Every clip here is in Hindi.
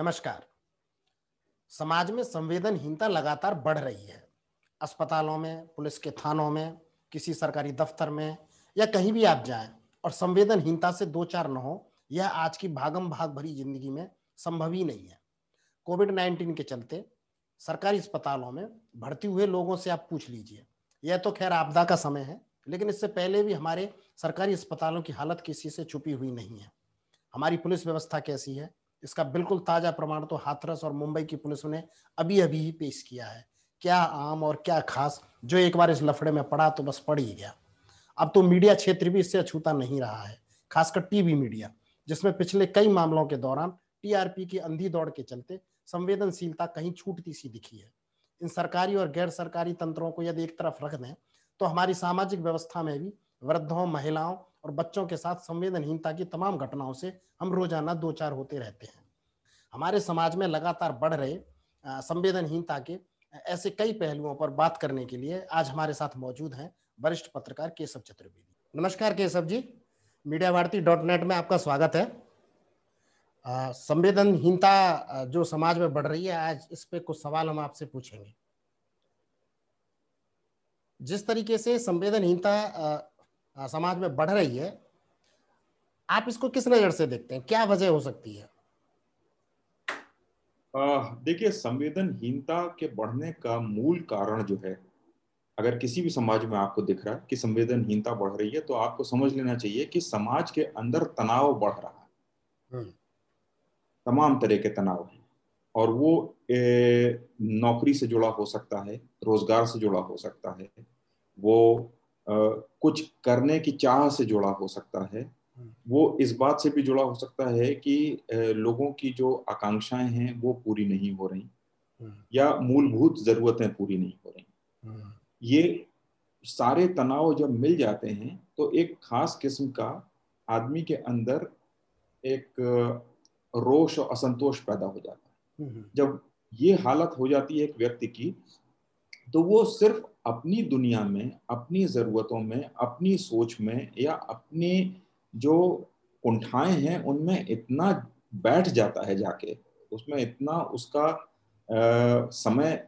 नमस्कार। समाज में संवेदनहीनता लगातार बढ़ रही है। अस्पतालों में, पुलिस के थानों में, किसी सरकारी दफ्तर में या कहीं भी आप जाएं और संवेदनहीनता से दो चार न हो, यह आज की भागम भाग भरी जिंदगी में संभव ही नहीं है। कोविड-19 के चलते सरकारी अस्पतालों में भर्ती हुए लोगों से आप पूछ लीजिए। यह तो खैर आपदा का समय है, लेकिन इससे पहले भी हमारे सरकारी अस्पतालों की हालत किसी से छुपी हुई नहीं है। हमारी पुलिस व्यवस्था कैसी है, इसका बिल्कुल ताजा प्रमाण तो हाथरस और मुंबई की पुलिस ने अभी ही पेश किया है। क्या आम और क्या खास, जो एक बार इस लफड़े में पड़ा तो बस पड़ ही गया। अब तो मीडिया क्षेत्र भी इससे अछूता नहीं रहा है, खासकर टीवी मीडिया, जिसमें पिछले कई मामलों के दौरान टीआरपी की अंधी दौड़ के चलते संवेदनशीलता कहीं छूटती सी दिखी है। इन सरकारी और गैर सरकारी तंत्रों को यदि एक तरफ रख दें तो हमारी सामाजिक व्यवस्था में भी वृद्धों, महिलाओं और बच्चों के साथ संवेदनहीनता की तमाम घटनाओं से हम रोजाना दो चार होते रहते हैं। हमारे समाज में लगातार बढ़ रहे संवेदनहीनता के ऐसे कई पहलुओं पर बात करने के लिए आज हमारे साथ मौजूद हैं वरिष्ठ पत्रकार केशव चतुर्वेदी। नमस्कार केशव जी, मीडिया भारती .net में आपका स्वागत है। संवेदनहीनता जो समाज में बढ़ रही है, आज इस पर कुछ सवाल हम आपसे पूछेंगे। जिस तरीके से संवेदनहीनता समाज में बढ़ रही है, आप इसको किस नजर से देखते हैं, क्या वजह हो सकती है? देखिए, संवेदनहीनता के बढ़ने का मूल कारण जो है, अगर किसी भी समाज में आपको दिख रहा है कि संवेदनहीनता बढ़ रही है, तो आपको समझ लेना चाहिए कि समाज के अंदर तनाव बढ़ रहा है। तमाम तरह के तनाव हैं, और वो नौकरी से जुड़ा हो सकता है, रोजगार से जुड़ा हो सकता है, वो कुछ करने की चाह से जुड़ा हो सकता है, वो इस बात से भी जुड़ा हो सकता है कि लोगों की जो आकांक्षाएं हैं वो पूरी नहीं हो रही या मूलभूत जरूरतें पूरी नहीं हो रही। ये सारे तनाव जब मिल जाते हैं तो एक खास किस्म का आदमी के अंदर एक रोष और असंतोष पैदा हो जाता है। जब ये हालत हो जाती है एक व्यक्ति की, तो वो सिर्फ अपनी दुनिया में, अपनी ज़रूरतों में, अपनी सोच में या अपनी जो कुंठाएं हैं उनमें इतना बैठ जाता है जाके, उसमें इतना उसका समय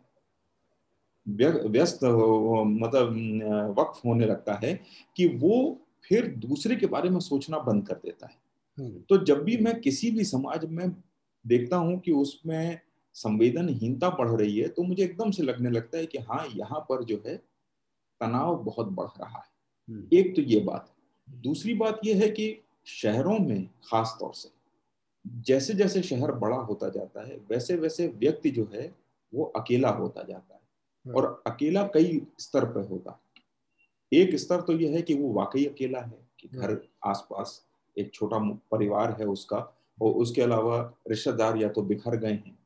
व्यस्त मतलब वक्फ होने लगता है कि वो फिर दूसरे के बारे में सोचना बंद कर देता है। तो जब भी मैं किसी भी समाज में देखता हूँ कि उसमें संवेदनहीनता बढ़ रही है, तो मुझे एकदम से लगने लगता है कि हाँ, यहाँ पर जो है तनाव बहुत बढ़ रहा है। एक तो ये बात। दूसरी बात यह है कि शहरों में खास तौर से जैसे जैसे शहर बड़ा होता जाता है, वैसे वैसे व्यक्ति जो है वो अकेला होता जाता है, और अकेला कई स्तर पर होता है। एक स्तर तो यह है कि वो वाकई अकेला है, कि घर आसपास एक छोटा परिवार है उसका, और उसके अलावा रिश्तेदार या तो बिखर गए हैं,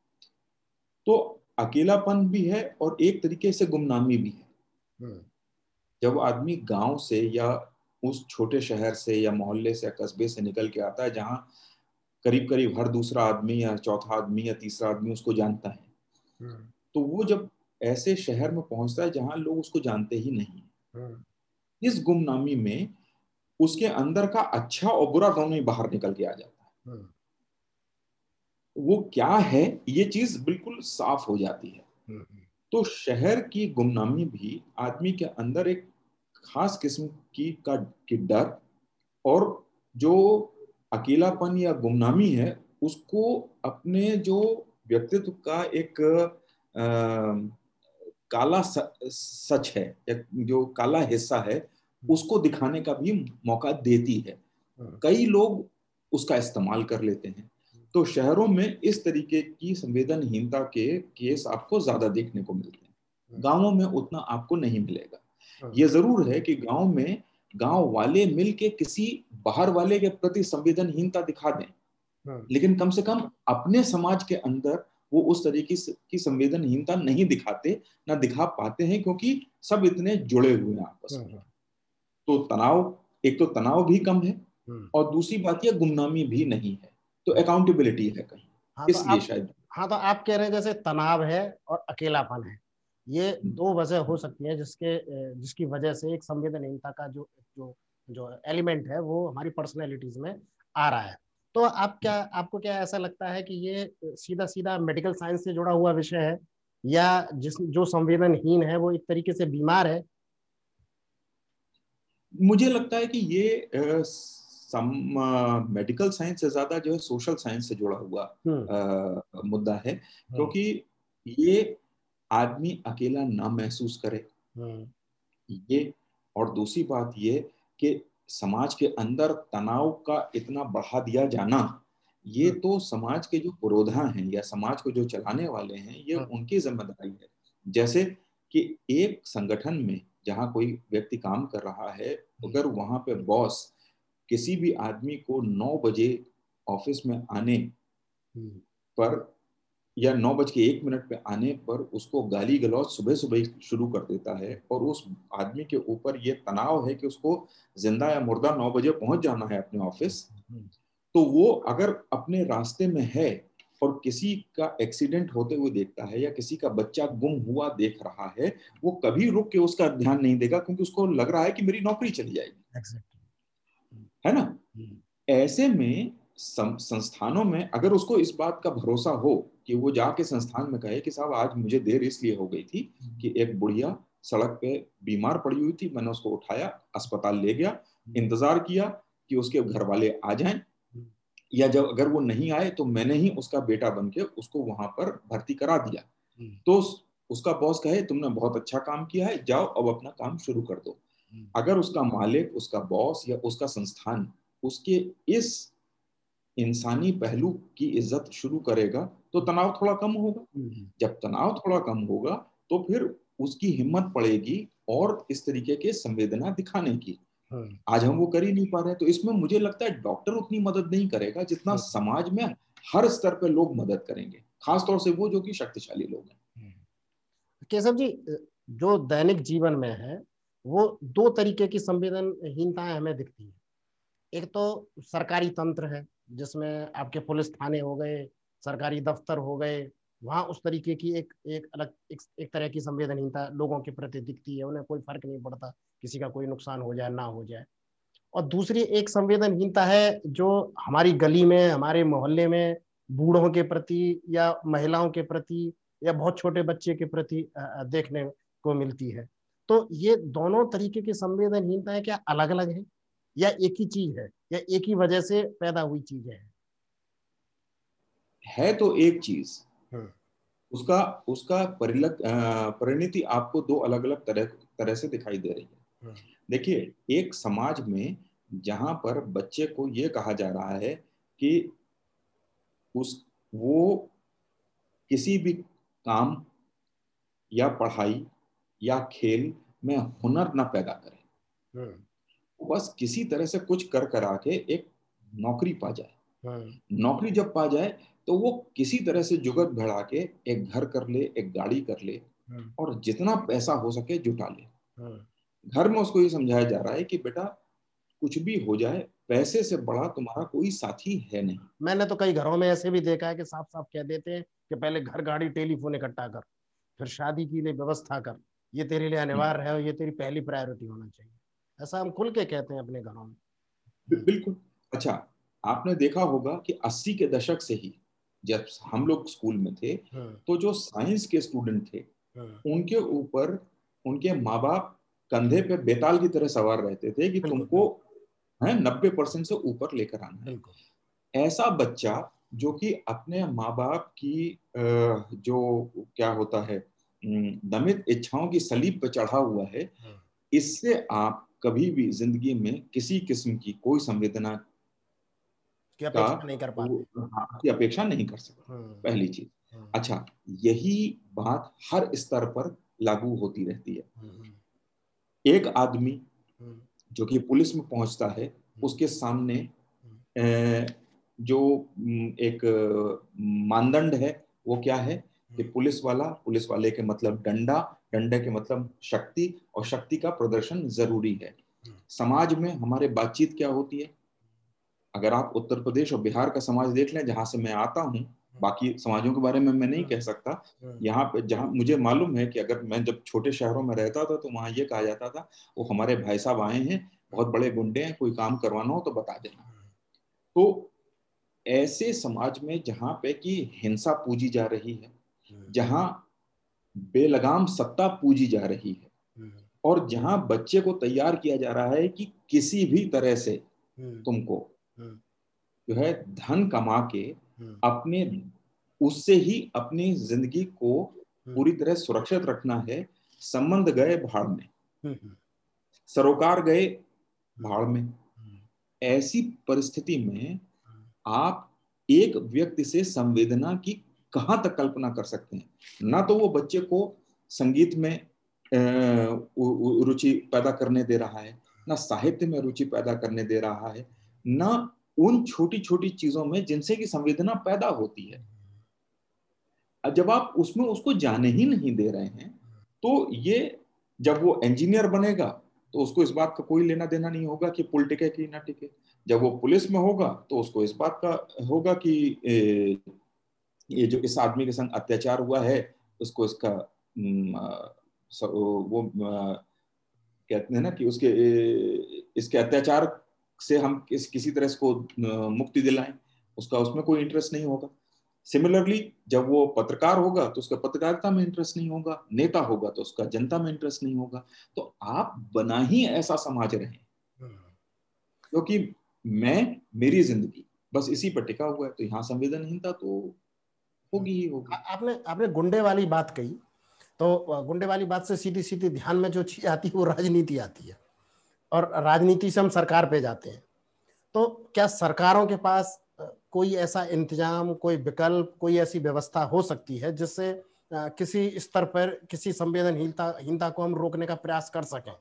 तो अकेलापन भी है और एक तरीके से गुमनामी भी है। जब आदमी गांव से या उस छोटे शहर से या मोहल्ले से या कस्बे से निकल के आता है, जहां करीब करीब हर दूसरा आदमी या चौथा आदमी या तीसरा आदमी उसको जानता है, तो वो जब ऐसे शहर में पहुंचता है जहां लोग उसको जानते ही नहीं, इस गुमनामी में उसके अंदर का अच्छा और बुरा दोनों बाहर निकल के आ जाता है। वो क्या है, ये चीज बिल्कुल साफ हो जाती है। तो शहर की गुमनामी भी आदमी के अंदर एक खास किस्म की डर और जो अकेलापन या गुमनामी है, उसको अपने जो व्यक्तित्व का एक काला सच है या जो काला हिस्सा है, उसको दिखाने का भी मौका देती है। कई लोग उसका इस्तेमाल कर लेते हैं। तो शहरों में इस तरीके की संवेदनहीनता के केस आपको ज्यादा देखने को मिलते हैं, गांवों में उतना आपको नहीं मिलेगा। ये जरूर है कि गांव में गांव वाले मिलके किसी बाहर वाले के प्रति संवेदनहीनता दिखा दें, लेकिन कम से कम अपने समाज के अंदर वो उस तरीके की संवेदनहीनता नहीं दिखाते, ना दिखा पाते हैं, क्योंकि सब इतने जुड़े हुए हैं आपस में। तो तनाव, एक तो तनाव भी कम है, और दूसरी बात यह गुमनामी भी नहीं है, तो अकाउंटेबिलिटी है कहीं। हाँ, इसलिए शायद। हाँ, तो आप कह रहे हैं जैसे तनाव है और अकेलापन है, ये दो वजह हो सकती है जिसकी वजह से एक संवेदनहीनता का जो एलिमेंट है वो हमारी पर्सनैलिटीज में आ रहा है। तो आप क्या, आपको क्या ऐसा लगता है कि ये सीधा सीधा मेडिकल साइंस से जुड़ा हुआ विषय है या जिस जो संवेदनहीन है वो एक तरीके से बीमार है? मुझे लगता है कि ये मेडिकल साइंस से ज्यादा जो है सोशल साइंस से जुड़ा हुआ मुद्दा है, क्योंकि ये आदमी अकेला ना महसूस करे ये, और दूसरी बात ये कि समाज के अंदर तनाव का इतना बढ़ा दिया जाना, ये तो समाज के जो पुरोधा हैं या समाज को जो चलाने वाले हैं ये उनकी जिम्मेदारी है। जैसे कि एक संगठन में जहाँ कोई व्यक्ति काम कर रहा है, अगर वहां पे बॉस किसी भी आदमी को 9 बजे ऑफिस में आने पर या 9:01 पे आने पर उसको गाली गलौज सुबह सुबह ही शुरू कर देता है और उस आदमी के ऊपर ये तनाव है कि उसको जिंदा या मुर्दा 9 बजे पहुंच जाना है अपने ऑफिस, तो वो अगर अपने रास्ते में है और किसी का एक्सीडेंट होते हुए देखता है या किसी का बच्चा गुम हुआ देख रहा है, वो कभी रुक के उसका ध्यान नहीं देगा क्योंकि उसको लग रहा है कि मेरी नौकरी चली जाएगी। Exactly. है ना? ऐसे में संस्थानों में अगर उसको इस बात का भरोसा हो कि वो जाके संस्थान में कहे कि साहब आज मुझे देर इसलिए हो गई थी कि एक बुढ़िया सड़क पे बीमार पड़ी हुई थी, मैंने उसको उठाया, अस्पताल ले गया, इंतजार किया कि उसके घर वाले आ जाएं, या जब अगर वो नहीं आए तो मैंने ही उसका बेटा बन के उसको वहां पर भर्ती करा दिया। तो उसका बॉस कहे तुमने बहुत अच्छा काम किया है, जाओ अब अपना काम शुरू कर दो। अगर उसका मालिक, उसका बॉस या उसका संस्थान उसके इस इंसानी पहलू की इज्जत शुरू करेगा तो तनाव थोड़ा कम होगा। जब तनाव थोड़ा कम होगा तो फिर उसकी हिम्मत पड़ेगी और इस तरीके के संवेदना दिखाने की। आज हम वो कर ही नहीं पा रहे, तो इसमें मुझे लगता है डॉक्टर उतनी मदद नहीं करेगा जितना समाज में हर स्तर पे लोग मदद करेंगे, खासतौर से वो जो कि शक्तिशाली लोग हैं। केशव जी, जो दैनिक जीवन में है वो दो तरीके की संवेदनहीनताएं हमें दिखती है। एक तो सरकारी तंत्र है जिसमें आपके पुलिस थाने हो गए, सरकारी दफ्तर हो गए, वहाँ उस तरीके की एक तरह की संवेदनहीनता लोगों के प्रति दिखती है, उन्हें कोई फर्क नहीं पड़ता किसी का कोई नुकसान हो जाए ना हो जाए। और दूसरी एक संवेदनहीनता है जो हमारी गली में, हमारे मोहल्ले में बूढ़ों के प्रति या महिलाओं के प्रति या बहुत छोटे बच्चे के प्रति देखने को मिलती है। तो ये दोनों तरीके की संवेदनहीनताएं क्या अलग अलग है या एक ही चीज है या एक ही वजह से पैदा हुई चीजें हैं? है तो एक चीज, उसका परिणति आपको दो अलग अलग तरह से दिखाई दे रही है। देखिए, एक समाज में जहां पर बच्चे को ये कहा जा रहा है कि वो किसी भी काम या पढ़ाई या खेल में हुनर ना पैदा करे, बस किसी तरह से कुछ कर करा के एक नौकरी पा जाए। नौकरी जब पा जाए तो वो किसी तरह से जुगत भड़ा के एक घर कर ले, एक गाड़ी कर ले और जितना पैसा हो सके जुटा ले। घर में उसको ये समझाया जा रहा है कि बेटा कुछ भी हो जाए, पैसे से बड़ा तुम्हारा कोई साथी है नहीं। मैंने तो कई घरों में ऐसे भी देखा है कि साफ साफ कह देते हैं कि पहले घर, गाड़ी, टेलीफोन इकट्ठा कर, फिर शादी के लिए व्यवस्था कर, ये तेरे लिए अनिवार्य है और ये तेरी पहली प्रायोरिटी होना चाहिए। ऐसा हम खुल के कहते हैं अपने घरों में। बिल्कुल। अच्छा, आपने देखा होगा कि 80 के दशक से ही जब हम लोग स्कूल में थे तो जो साइंस के स्टूडेंट थे उनके ऊपर उनके माँ बाप कंधे पे बेताल की तरह सवार रहते थे कि तुमको 90% से ऊपर लेकर आना है। ऐसा बच्चा जो कि अपने माँ बाप की जो क्या होता है दमित इच्छाओं की सलीब पे चढ़ा हुआ है, इससे आप कभी भी जिंदगी में किसी किस्म की कोई संवेदना की अपेक्षा नहीं कर पाते, अपेक्षा नहीं कर सकते, पहली चीज। अच्छा, यही बात हर स्तर पर लागू होती रहती है। एक आदमी जो कि पुलिस में पहुंचता है, उसके सामने जो एक मानदंड है वो क्या है कि पुलिस वाले के मतलब डंडा, डंडे के मतलब शक्ति, और शक्ति का प्रदर्शन जरूरी है। समाज में हमारे बातचीत क्या होती है? अगर आप उत्तर प्रदेश और बिहार का समाज देख लें, जहां से मैं आता हूँ, बाकी समाजों के बारे में मैं नहीं कह सकता, यहाँ पे जहाँ मुझे मालूम है कि अगर मैं जब छोटे शहरों में रहता था तो वहाँ ये कहा जाता था वो हमारे भाई साहब आए हैं, बहुत बड़े गुंडे हैं, कोई काम करवाना हो तो बता देना। तो ऐसे समाज में जहां पे कि हिंसा पूजी जा रही है, जहां बेलगाम सत्ता पूजी जा रही है, और जहां बच्चे को तैयार किया जा रहा है कि किसी भी तरह से तुमको जो है धन कमा के अपने उससे ही अपनी जिंदगी को पूरी तरह सुरक्षित रखना है। संबंध गए भाड़ में, सरोकार गए भाड़ में। ऐसी परिस्थिति में आप एक व्यक्ति से संवेदना की कहां तक कल्पना कर सकते हैं। ना तो वो बच्चे को संगीत में रुचि पैदा करने दे रहा है, ना साहित्य में रुचि पैदा करने दे रहा है, ना उन छोटी छोटी चीजों में जिनसे की संवेदना पैदा होती है। जब आप उसमें उसको जाने ही नहीं दे रहे हैं, तो ये जब वो इंजीनियर बनेगा तो उसको इस बात का कोई लेना देना नहीं होगा कि पुल टिके कि ना टिके। जब वो पुलिस में होगा तो उसको इस बात का होगा कि ये जो इस आदमी के संग अत्याचार हुआ है उसको इसका वो कहते हैं ना कि उसके इसके अत्याचार से हम किसी तरह इसको मुक्ति दिलाएं, उसका उसमें कोई इंटरेस्ट नहीं होगा। सिमिलरली जब वो पत्रकार होगा तो उसका पत्रकारिता में इंटरेस्ट नहीं होगा, नेता होगा तो उसका जनता में इंटरेस्ट नहीं होगा। तो आप बना ही ऐसा समाज रहे क्योंकि मैं मेरी जिंदगी बस इसी पर टिका हुआ है, तो यहाँ संवेदनहीनता तो होगी ही होगी। आपने गुंडे वाली बात कही, तो गुंडे वाली बात से सीधी सीधी ध्यान में जो चीज आती है वो राजनीति आती है, और राजनीति से हम सरकार पे जाते हैं। तो क्या सरकारों के पास कोई ऐसा इंतजाम, कोई विकल्प, कोई ऐसी व्यवस्था हो सकती है जिससे किसी स्तर पर किसी संवेदनहीनता को हम रोकने का प्रयास कर सकें?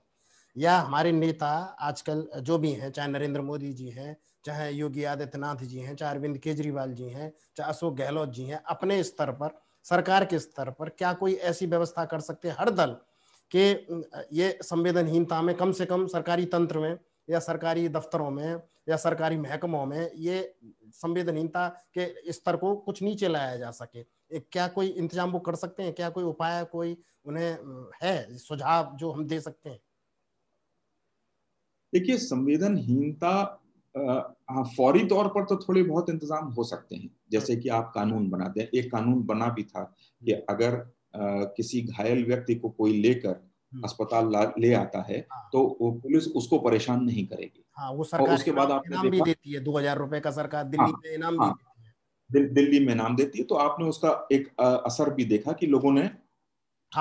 या हमारे नेता आजकल जो भी हैं, चाहे नरेंद्र मोदी जी हैं, चाहे योगी आदित्यनाथ जी हैं, चाहे अरविंद केजरीवाल जी हैं, चाहे अशोक गहलोत जी हैं, अपने स्तर पर, सरकार के स्तर पर क्या कोई ऐसी व्यवस्था कर सकते हैं हर दल के ये संवेदनहीनता में कम से कम सरकारी तंत्र में या सरकारी दफ्तरों में या सरकारी महकमों में ये संवेदनहीनता के स्तर को कुछ नीचे लाया जा सके? क्या कोई इंतजाम वो कर सकते हैं? क्या कोई उपाय, कोई उन्हें है सुझाव जो हम दे सकते हैं? देखिए, संवेदनहीनता फौरी तौर पर तो थोड़े बहुत इंतजाम हो सकते हैं, जैसे कि आप कानून बना दें। एक कानून बना भी था कि अगर किसी घायल व्यक्ति को कोई लेकर अस्पताल ले आता है तो वो पुलिस उसको परेशान नहीं करेगी। वो सरकार और उसके बाद आपने इनाम भी देती है, 2000 रुपए का सरकार दिल्ली में इनाम देती है। दिल्ली में इनाम देती है, तो आपने उसका एक असर भी देखा कि लोगों ने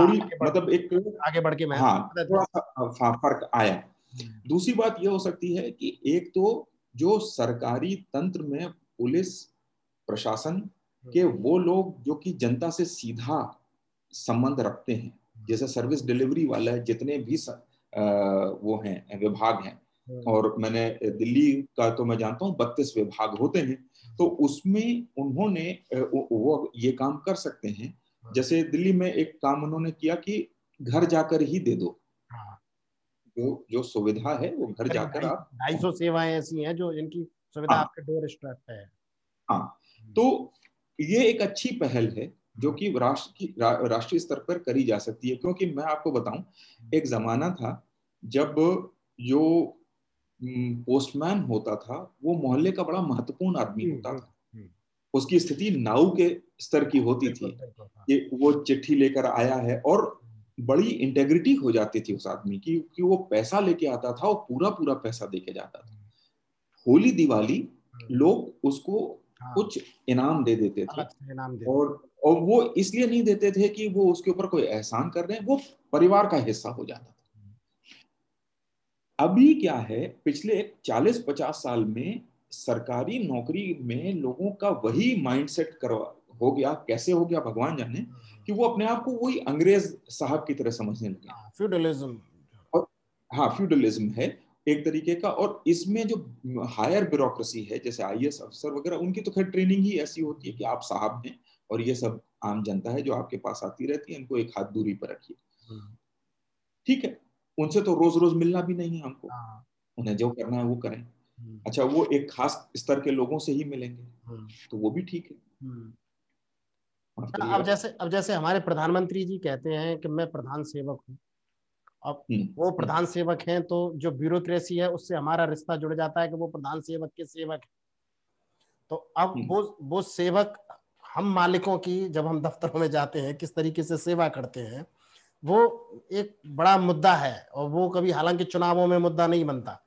थोड़ी मतलब एक आगे बढ़ के थोड़ा फर्क आया। दूसरी बात यह हो सकती है कि एक तो जो सरकारी तंत्र में पुलिस प्रशासन के वो लोग जो कि जनता से सीधा संबंध रखते हैं, जैसे सर्विस डिलीवरी वाला है, जितने भी वो हैं विभाग हैं, और मैंने दिल्ली का तो मैं जानता हूँ 32 विभाग होते हैं, तो उसमें उन्होंने वो ये काम कर सकते हैं। जैसे दिल्ली में एक काम उन्होंने किया कि घर जाकर ही दे दो, जो सुविधा है वो घर जाकर आप 250 सेवाएं ऐसी हैं जो इनकी सुविधा आपके डोर स्टेप पे है। हाँ, तो ये एक अच्छी पहल है जो कि राष्ट्रीय स्तर पर करी जा सकती है। क्योंकि मैं आपको बताऊं, एक जमाना था जब जो पोस्टमैन होता था वो मोहल्ले का बड़ा महत्वपूर्ण आदमी होता था। उसकी स्थिति नाऊ के स्तर की होती थी कि वो चिट्ठी लेकर आया है, और बड़ी इंटेग्रिटी हो जाती थी उस आदमी की कि वो पैसा लेके आता था और पूरा पूरा पैसा देके जाता था। होली दिवाली लोग उसको कुछ इनाम दे देते थे, और वो इसलिए नहीं देते थे कि वो उसके ऊपर कोई एहसान कर रहे हैं, वो परिवार का हिस्सा हो जाता था। अभी क्या है, पिछले 40-50 साल में सरकारी नौकरी में लोगों का वही माइंडसेट हो गया, कैसे हो गया भगवान जाने, कि वो अपने आप को वही अंग्रेज साहब की तरह समझने लगे। फ्यूडलिज्म, और हाँ, फ्यूडलिज्म है एक तरीके का। और इसमें जो हायर ब्यूरोक्रेसी है, जैसे आईएएस अफसर वगैरह, उनकी तो खैर ट्रेनिंग ही ऐसी होती है कि आप साहब हैं और ये सब आम जनता है जो आपके पास आती रहती है, इनको एक हाथ दूरी पर रखिए। ठीक है, उनसे तो रोज रोज मिलना भी नहीं है हमको, उन्हें जो करना है वो करें। अच्छा, वो एक खास स्तर के लोगों से ही मिलेंगे, तो वो भी ठीक है। अब जैसे हमारे प्रधानमंत्री जी कहते हैं कि मैं प्रधान सेवक हूँ। अब वो प्रधान सेवक हैं, तो जो ब्यूरोक्रेसी है उससे हमारा रिश्ता जुड़ जाता है कि वो प्रधान सेवक के सेवक है। तो अब वो सेवक, हम मालिकों की जब हम दफ्तरों में जाते हैं किस तरीके से सेवा करते हैं वो एक बड़ा मुद्दा है, और वो कभी हालांकि चुनावों में मुद्दा नहीं बनता,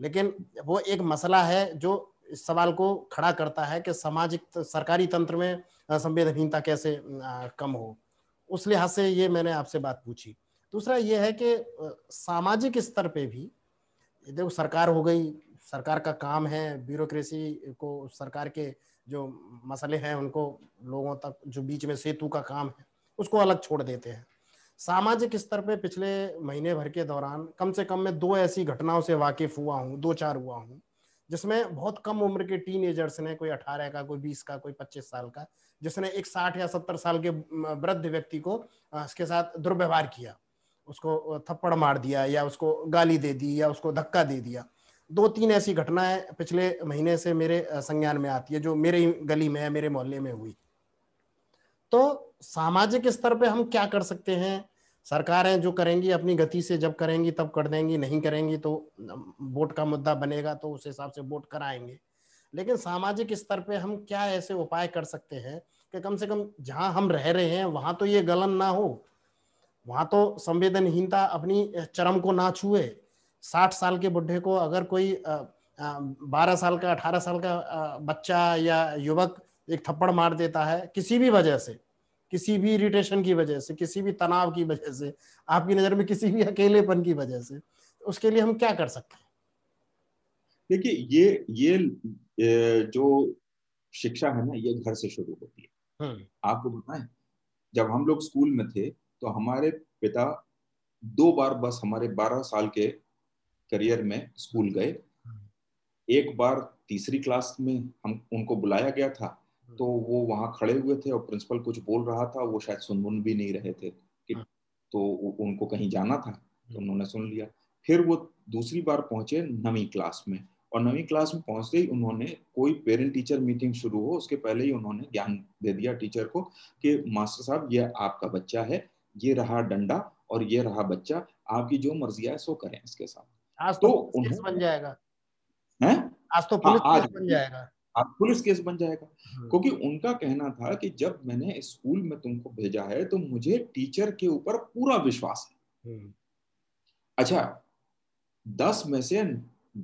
लेकिन वो एक मसला है जो इस सवाल को खड़ा करता है कि सामाजिक सरकारी तंत्र में संवेदनहीनता कैसे कम हो। उस लिहाज से ये मैंने आपसे बात पूछी। दूसरा ये है कि सामाजिक स्तर पे भी देखो, सरकार हो गई, सरकार का काम है ब्यूरोक्रेसी को, सरकार के जो मसले हैं उनको लोगों तक जो बीच में सेतु का काम है उसको अलग छोड़ देते हैं। सामाजिक स्तर पे पिछले महीने भर के दौरान कम से कम मैं 2 ऐसी घटनाओं से वाकिफ हुआ हूँ, 2-4 हुआ हूँ, जिसमें बहुत कम उम्र के टीनेजर्स ने, कोई 18 का, कोई 20 का, कोई 25 साल का, जिसने एक 60 या 70 साल के वृद्ध व्यक्ति को उसके साथ दुर्व्यवहार किया, उसको थप्पड़ मार दिया या उसको गाली दे दी या उसको धक्का दे दिया। 2-3 ऐसी घटनाएं पिछले महीने से मेरे संज्ञान में आती है जो मेरे गली में, मेरे मोहल्ले में हुई। तो सामाजिक स्तर पे हम क्या कर सकते हैं? सरकारें जो करेंगी अपनी गति से, जब करेंगी तब कर देंगी, नहीं करेंगी तो वोट का मुद्दा बनेगा तो उस हिसाब से वोट कराएंगे। लेकिन सामाजिक स्तर पे हम क्या ऐसे उपाय कर सकते हैं कि कम से कम जहाँ हम रह रहे हैं वहाँ तो ये गलन ना हो, वहाँ तो संवेदनहीनता अपनी चरम को ना छुए। 60 साल के बुढ़े को अगर कोई 12 साल का, 18 साल का बच्चा या युवक एक थप्पड़ मार देता है किसी भी वजह से, किसी भी इरिटेशन की वजह से, किसी भी तनाव की वजह से, आपकी नज़र में किसी भी अकेलेपन की वजह से, उसके लिए हम क्या कर सकते हैं? देखिए, ये जो शिक्षा है ना, ये घर से शुरू होती है। आपको बताएं, जब हम लोग स्कूल में थे तो हमारे पिता 2 बार बस हमारे 12 साल के करियर में स्कूल गए। एक बार 3री क्लास में हम उनको बुलाया गया था, तो वो वहाँ खड़े हुए थे और प्रिंसिपल कुछ बोल रहा था, वो शायद सुन भी नहीं रहे थे, तो उनको कहीं जाना था तो उन्होंने सुन लिया। फिर वो 2री बार पहुंचे 9वीं क्लास में, और 9वीं क्लास में पहुंचते ही उन्होंने, कोई पेरेंट टीचर मीटिंग शुरू हो उसके पहले ही उन्होंने ज्ञान दे दिया टीचर को कि मास्टर साहब ये आपका बच्चा है, ये रहा डंडा और ये रहा बच्चा, आपकी जो मर्जी है सो करें इसके साथ। आज तो पुलिस बन जाएगा, आज तो पुलिस बन जाएगा, पुलिस केस बन जाएगा। क्योंकि उनका कहना था कि जब मैंने स्कूल में तुमको भेजा है तो मुझे टीचर के ऊपर पूरा विश्वास है। अच्छा, 10 में से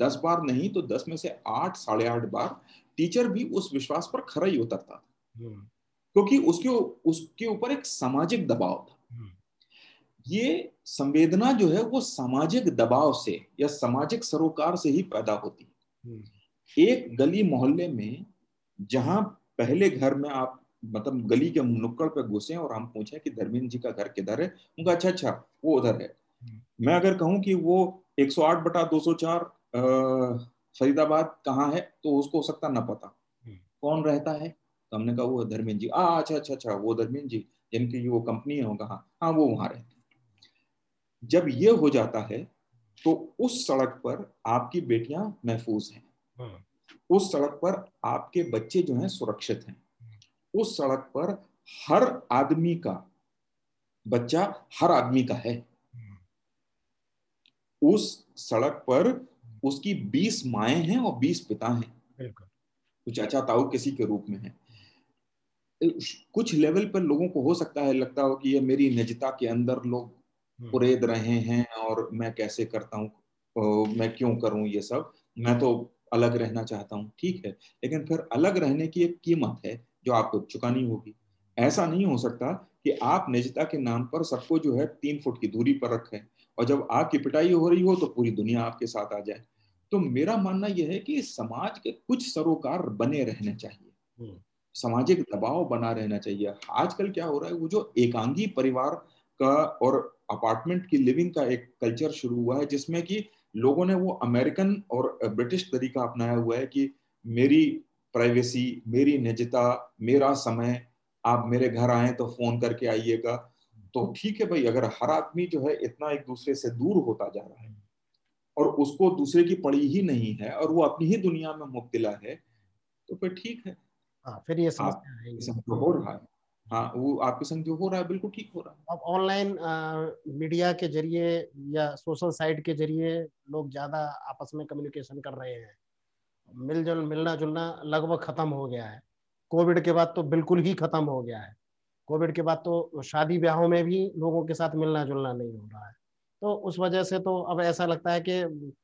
10 बार नहीं तो 10 में से 8, 8.5 बार टीचर भी उस विश्वास पर खरा ही उतरता था, क्योंकि उसके ऊपर एक सामाजिक दबाव था। ये संवेदना जो है वो सामाजिक दबाव से या सामाजिक सरोकार से ही पैदा होती है। एक गली मोहल्ले में जहां पहले घर में आप, मतलब गली के नुक्कड़ पे घुसे और हम पूछे कि धर्मेंद्र जी का घर किधर है, उनका अच्छा वो उधर है। मैं अगर कहूं कि वो 108/204 फरीदाबाद कहाँ है, तो उसको हो सकता ना पता कौन रहता है। तो हमने कहा वो धर्मेंद्र जी, अच्छा वो धर्मेंद्र जी जिनकी वो कंपनी है, हाँ वो वहां रहते। जब ये हो जाता है तो उस सड़क पर आपकी बेटियां महफूज हैं, उस सड़क पर आपके बच्चे जो हैं सुरक्षित हैं, उस सड़क पर हर आदमी का बच्चा हर आदमी का है, उस सड़क पर उसकी 20 माएं हैं और 20 पिता हैं, कुछ चाचा ताऊ किसी के रूप में हैं। कुछ लेवल पर लोगों को हो सकता है लगता हो कि ये मेरी निजता के अंदर लोग पुरेद रहे हैं और मैं कैसे करता हूँ, मैं क्यों करूँ ये सब, मैं तो अलग रहना चाहता हूँ। ठीक है, लेकिन फिर अलग रहने की एक कीमत है जो आपको चुकानी होगी। ऐसा नहीं हो सकता कि आप निजता के नाम पर सबको जो है 3 फुट की दूरी पर रखें और जब आपकी पिटाई हो रही हो तो पूरी दुनिया आपके साथ आ जाए। तो मेरा मानना यह है कि समाज के कुछ सरोकार बने रहने चाहिए, सामाजिक दबाव बना रहना चाहिए। आजकल क्या हो रहा है, वो जो एकांगी परिवार का और अपार्टमेंट की लिविंग का एक कल्चर शुरू हुआ है, जिसमें कि लोगों ने वो अमेरिकन और ब्रिटिश तरीका अपनाया हुआ है कि मेरी प्राइवेसी, मेरी निजता, मेरा समय, आप मेरे घर आए तो फोन करके आइएगा। तो ठीक है भाई, अगर हर आदमी जो है इतना एक दूसरे से दूर होता जा रहा है और उसको दूसरे की पड़ी ही नहीं है और वो अपनी ही दुनिया में मुब्तला है, तो फिर ठीक है, फिर ये समस्या हो रहा है। हाँ, वो आपके संग जो हो रहा है बिल्कुल ठीक हो रहा है। अब ऑनलाइन मीडिया के जरिए या सोशल साइट के जरिए लोग ज्यादा आपस में कम्युनिकेशन कर रहे हैं, मिलना जुलना लगभग खत्म हो गया है। कोविड के बाद तो बिल्कुल ही खत्म हो गया है। कोविड के बाद तो शादी ब्याहों में भी लोगों के साथ मिलना जुलना नहीं हो रहा है। तो उस वजह से तो अब ऐसा लगता है कि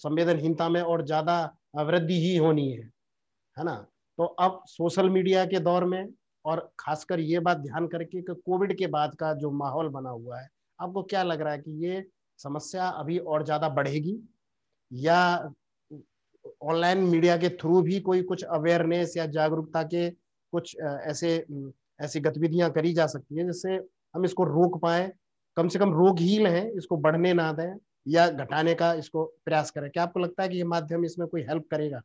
संवेदनहीनता में और ज़्यादा वृद्धि ही होनी है ना। तो अब सोशल मीडिया के दौर में और खासकर ये बात ध्यान करके कि कोविड के बाद का जो माहौल बना हुआ है, आपको क्या लग रहा है कि ये समस्या अभी और ज़्यादा बढ़ेगी या ऑनलाइन मीडिया के थ्रू भी कोई कुछ अवेयरनेस या जागरूकता के कुछ ऐसी गतिविधियां करी जा सकती है जिससे हम इसको रोक पाए, कम से कम रोक ही लें, इसको बढ़ने ना दें या घटाने का इसको प्रयास करें? क्या आपको लगता है कि ये माध्यम इसमें कोई हेल्प करेगा?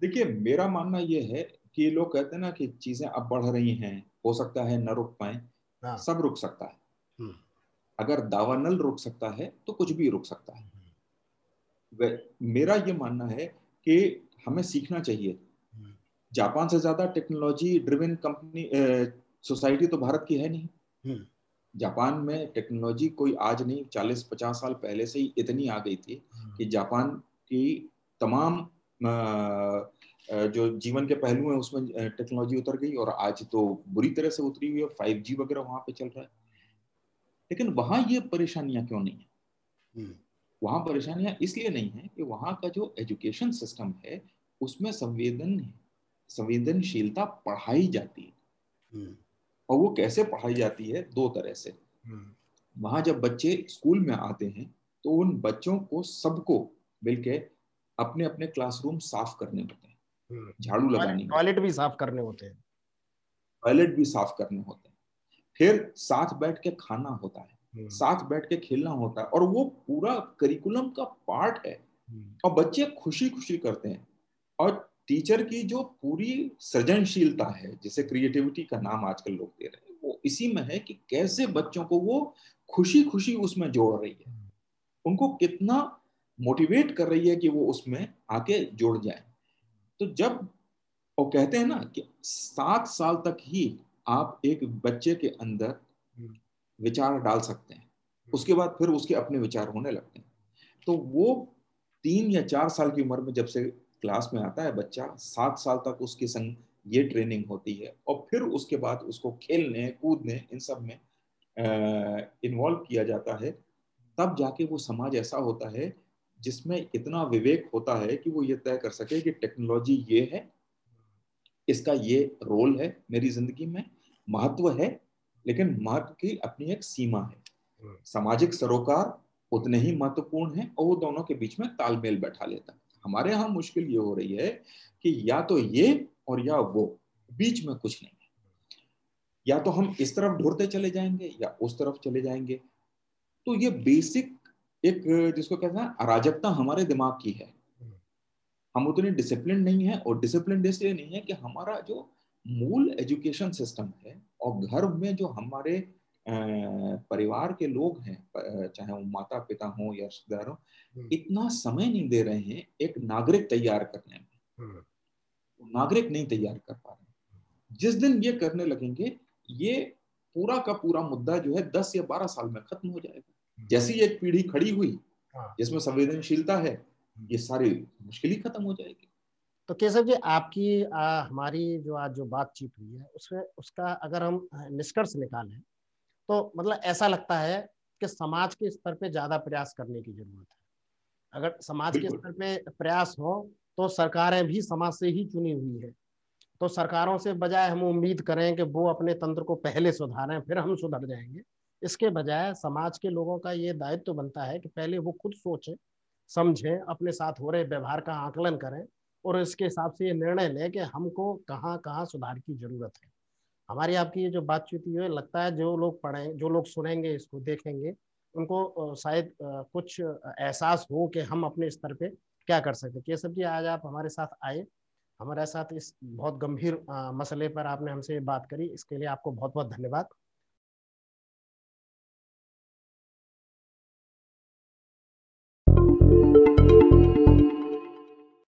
देखिए, मेरा मानना ये है कि ये लोग कहते हैं ना कि चीजें अब बढ़ रही हैं, हो सकता है न रुक पाए। हाँ। सब रुक सकता है। अगर दावानल रुक सकता है तो कुछ भी रुक सकता है। मेरा ये मानना है कि हमें सीखना चाहिए। जापान से ज्यादा टेक्नोलॉजी ड्रिवन कंपनी सोसाइटी तो भारत की है नहीं। जापान में टेक्नोलॉजी कोई आज नहीं, 40-50 साल पहले से ही इतनी आ गई थी कि जापान की तमाम जो जीवन के पहलू हैं उसमें टेक्नोलॉजी उतर गई और आज तो बुरी तरह से उतरी हुई है। 5G वगैरह वहां पे चल रहा है, लेकिन वहां ये परेशानियां क्यों नहीं है? वहां परेशानियां इसलिए नहीं है कि वहां का जो एजुकेशन सिस्टम है उसमें संवेदनशीलता पढ़ाई जाती है। और वो कैसे पढ़ाई जाती है? दो तरह से। वहां जब बच्चे स्कूल में आते हैं तो उन बच्चों को सबको मिलकर अपने अपने क्लासरूम साफ करने होते हैं, झाड़ू लगानी, टॉयलेट भी साफ करने होते हैं, फिर साथ बैठ के खाना होता है, साथ बैठ के खेलना होता है और वो पूरा करिकुलम का पार्ट है। और बच्चे खुशी खुशी करते हैं और टीचर की जो पूरी सृजनशीलता है, जिसे क्रिएटिविटी का नाम आजकल लोग दे रहे हैं, वो इसी में है कि कैसे बच्चों को वो खुशी खुशी उसमें जोड़ रही है, उनको कितना मोटिवेट कर रही है कि वो उसमें आके जोड़ जाए। तो जब वो कहते हैं ना कि 7 साल तक ही आप एक बच्चे के अंदर विचार डाल सकते हैं, उसके बाद फिर उसके अपने विचार होने लगते हैं। तो वो 3 या 4 साल की उम्र में जब से क्लास में आता है बच्चा, 7 साल तक उसके संग ये ट्रेनिंग होती है और फिर उसके बाद उसको खेलने कूदने इन सब में इन्वॉल्व किया जाता है। तब जाके वो समाज ऐसा होता है जिसमें इतना विवेक होता है कि वो ये तय कर सके कि टेक्नोलॉजी ये है, इसका ये रोल है मेरी जिंदगी में, महत्व है, लेकिन महत्व की अपनी एक सीमा है। सामाजिक सरोकार उतने ही महत्वपूर्ण है और वो दोनों के बीच में तालमेल बैठा लेता है। हमारे यहाँ मुश्किल ये हो रही है कि या तो ये और या वो, बीच में कुछ नहीं है। या तो हम इस तरफ ढूंढते चले जाएंगे या उस तरफ चले जाएंगे। तो ये बेसिक एक जिसको कहते हैं अराजकता हमारे दिमाग की है। हम उतने डिसिप्लिन नहीं है और डिसिप्लिन इसलिए नहीं है कि हमारा जो मूल एजुकेशन सिस्टम है और घर में जो हमारे परिवार के लोग हैं, चाहे वो माता पिता हो या रिश्तेदार हो, इतना समय नहीं दे रहे हैं एक नागरिक तैयार करने में। नागरिक नहीं तैयार कर पा रहे। जिस दिन ये करने लगेंगे ये पूरा का पूरा मुद्दा जो है 10 या 12 साल में खत्म हो जाएगा। जैसी एक पीढ़ी खड़ी हुई जिसमें संवेदनशीलता है, ये सारी मुश्किल ही खत्म हो जाएगी। तो केशव जी, आपकी हमारी जो आज जो बातचीत हुई है उसमें उसका अगर हम निष्कर्ष निकालें तो मतलब ऐसा लगता है कि समाज के स्तर पे ज्यादा प्रयास करने की जरूरत है। अगर समाज के स्तर पे प्रयास हो तो सरकारें भी समाज से ही चुनी हुई है। तो सरकारों से बजाय हम उम्मीद करें कि वो अपने तंत्र को पहले सुधारें फिर हम सुधर जाएंगे, इसके बजाय समाज के लोगों का ये दायित्व तो बनता है कि पहले वो खुद सोचें, समझें, अपने साथ हो रहे व्यवहार का आकलन करें और इसके हिसाब से ये निर्णय लें कि हमको कहाँ कहाँ सुधार की जरूरत है। हमारी आपकी ये जो बातचीत हुई, लगता है जो लोग पढ़ें, जो लोग सुनेंगे इसको, देखेंगे, उनको शायद कुछ एहसास हो कि हम अपने स्तर पे क्या कर सकते हैं। केशव जी, आज आप हमारे साथ आए, हमारे साथ इस बहुत गंभीर मसले पर आपने हमसे बात करी, इसके लिए आपको बहुत बहुत धन्यवाद।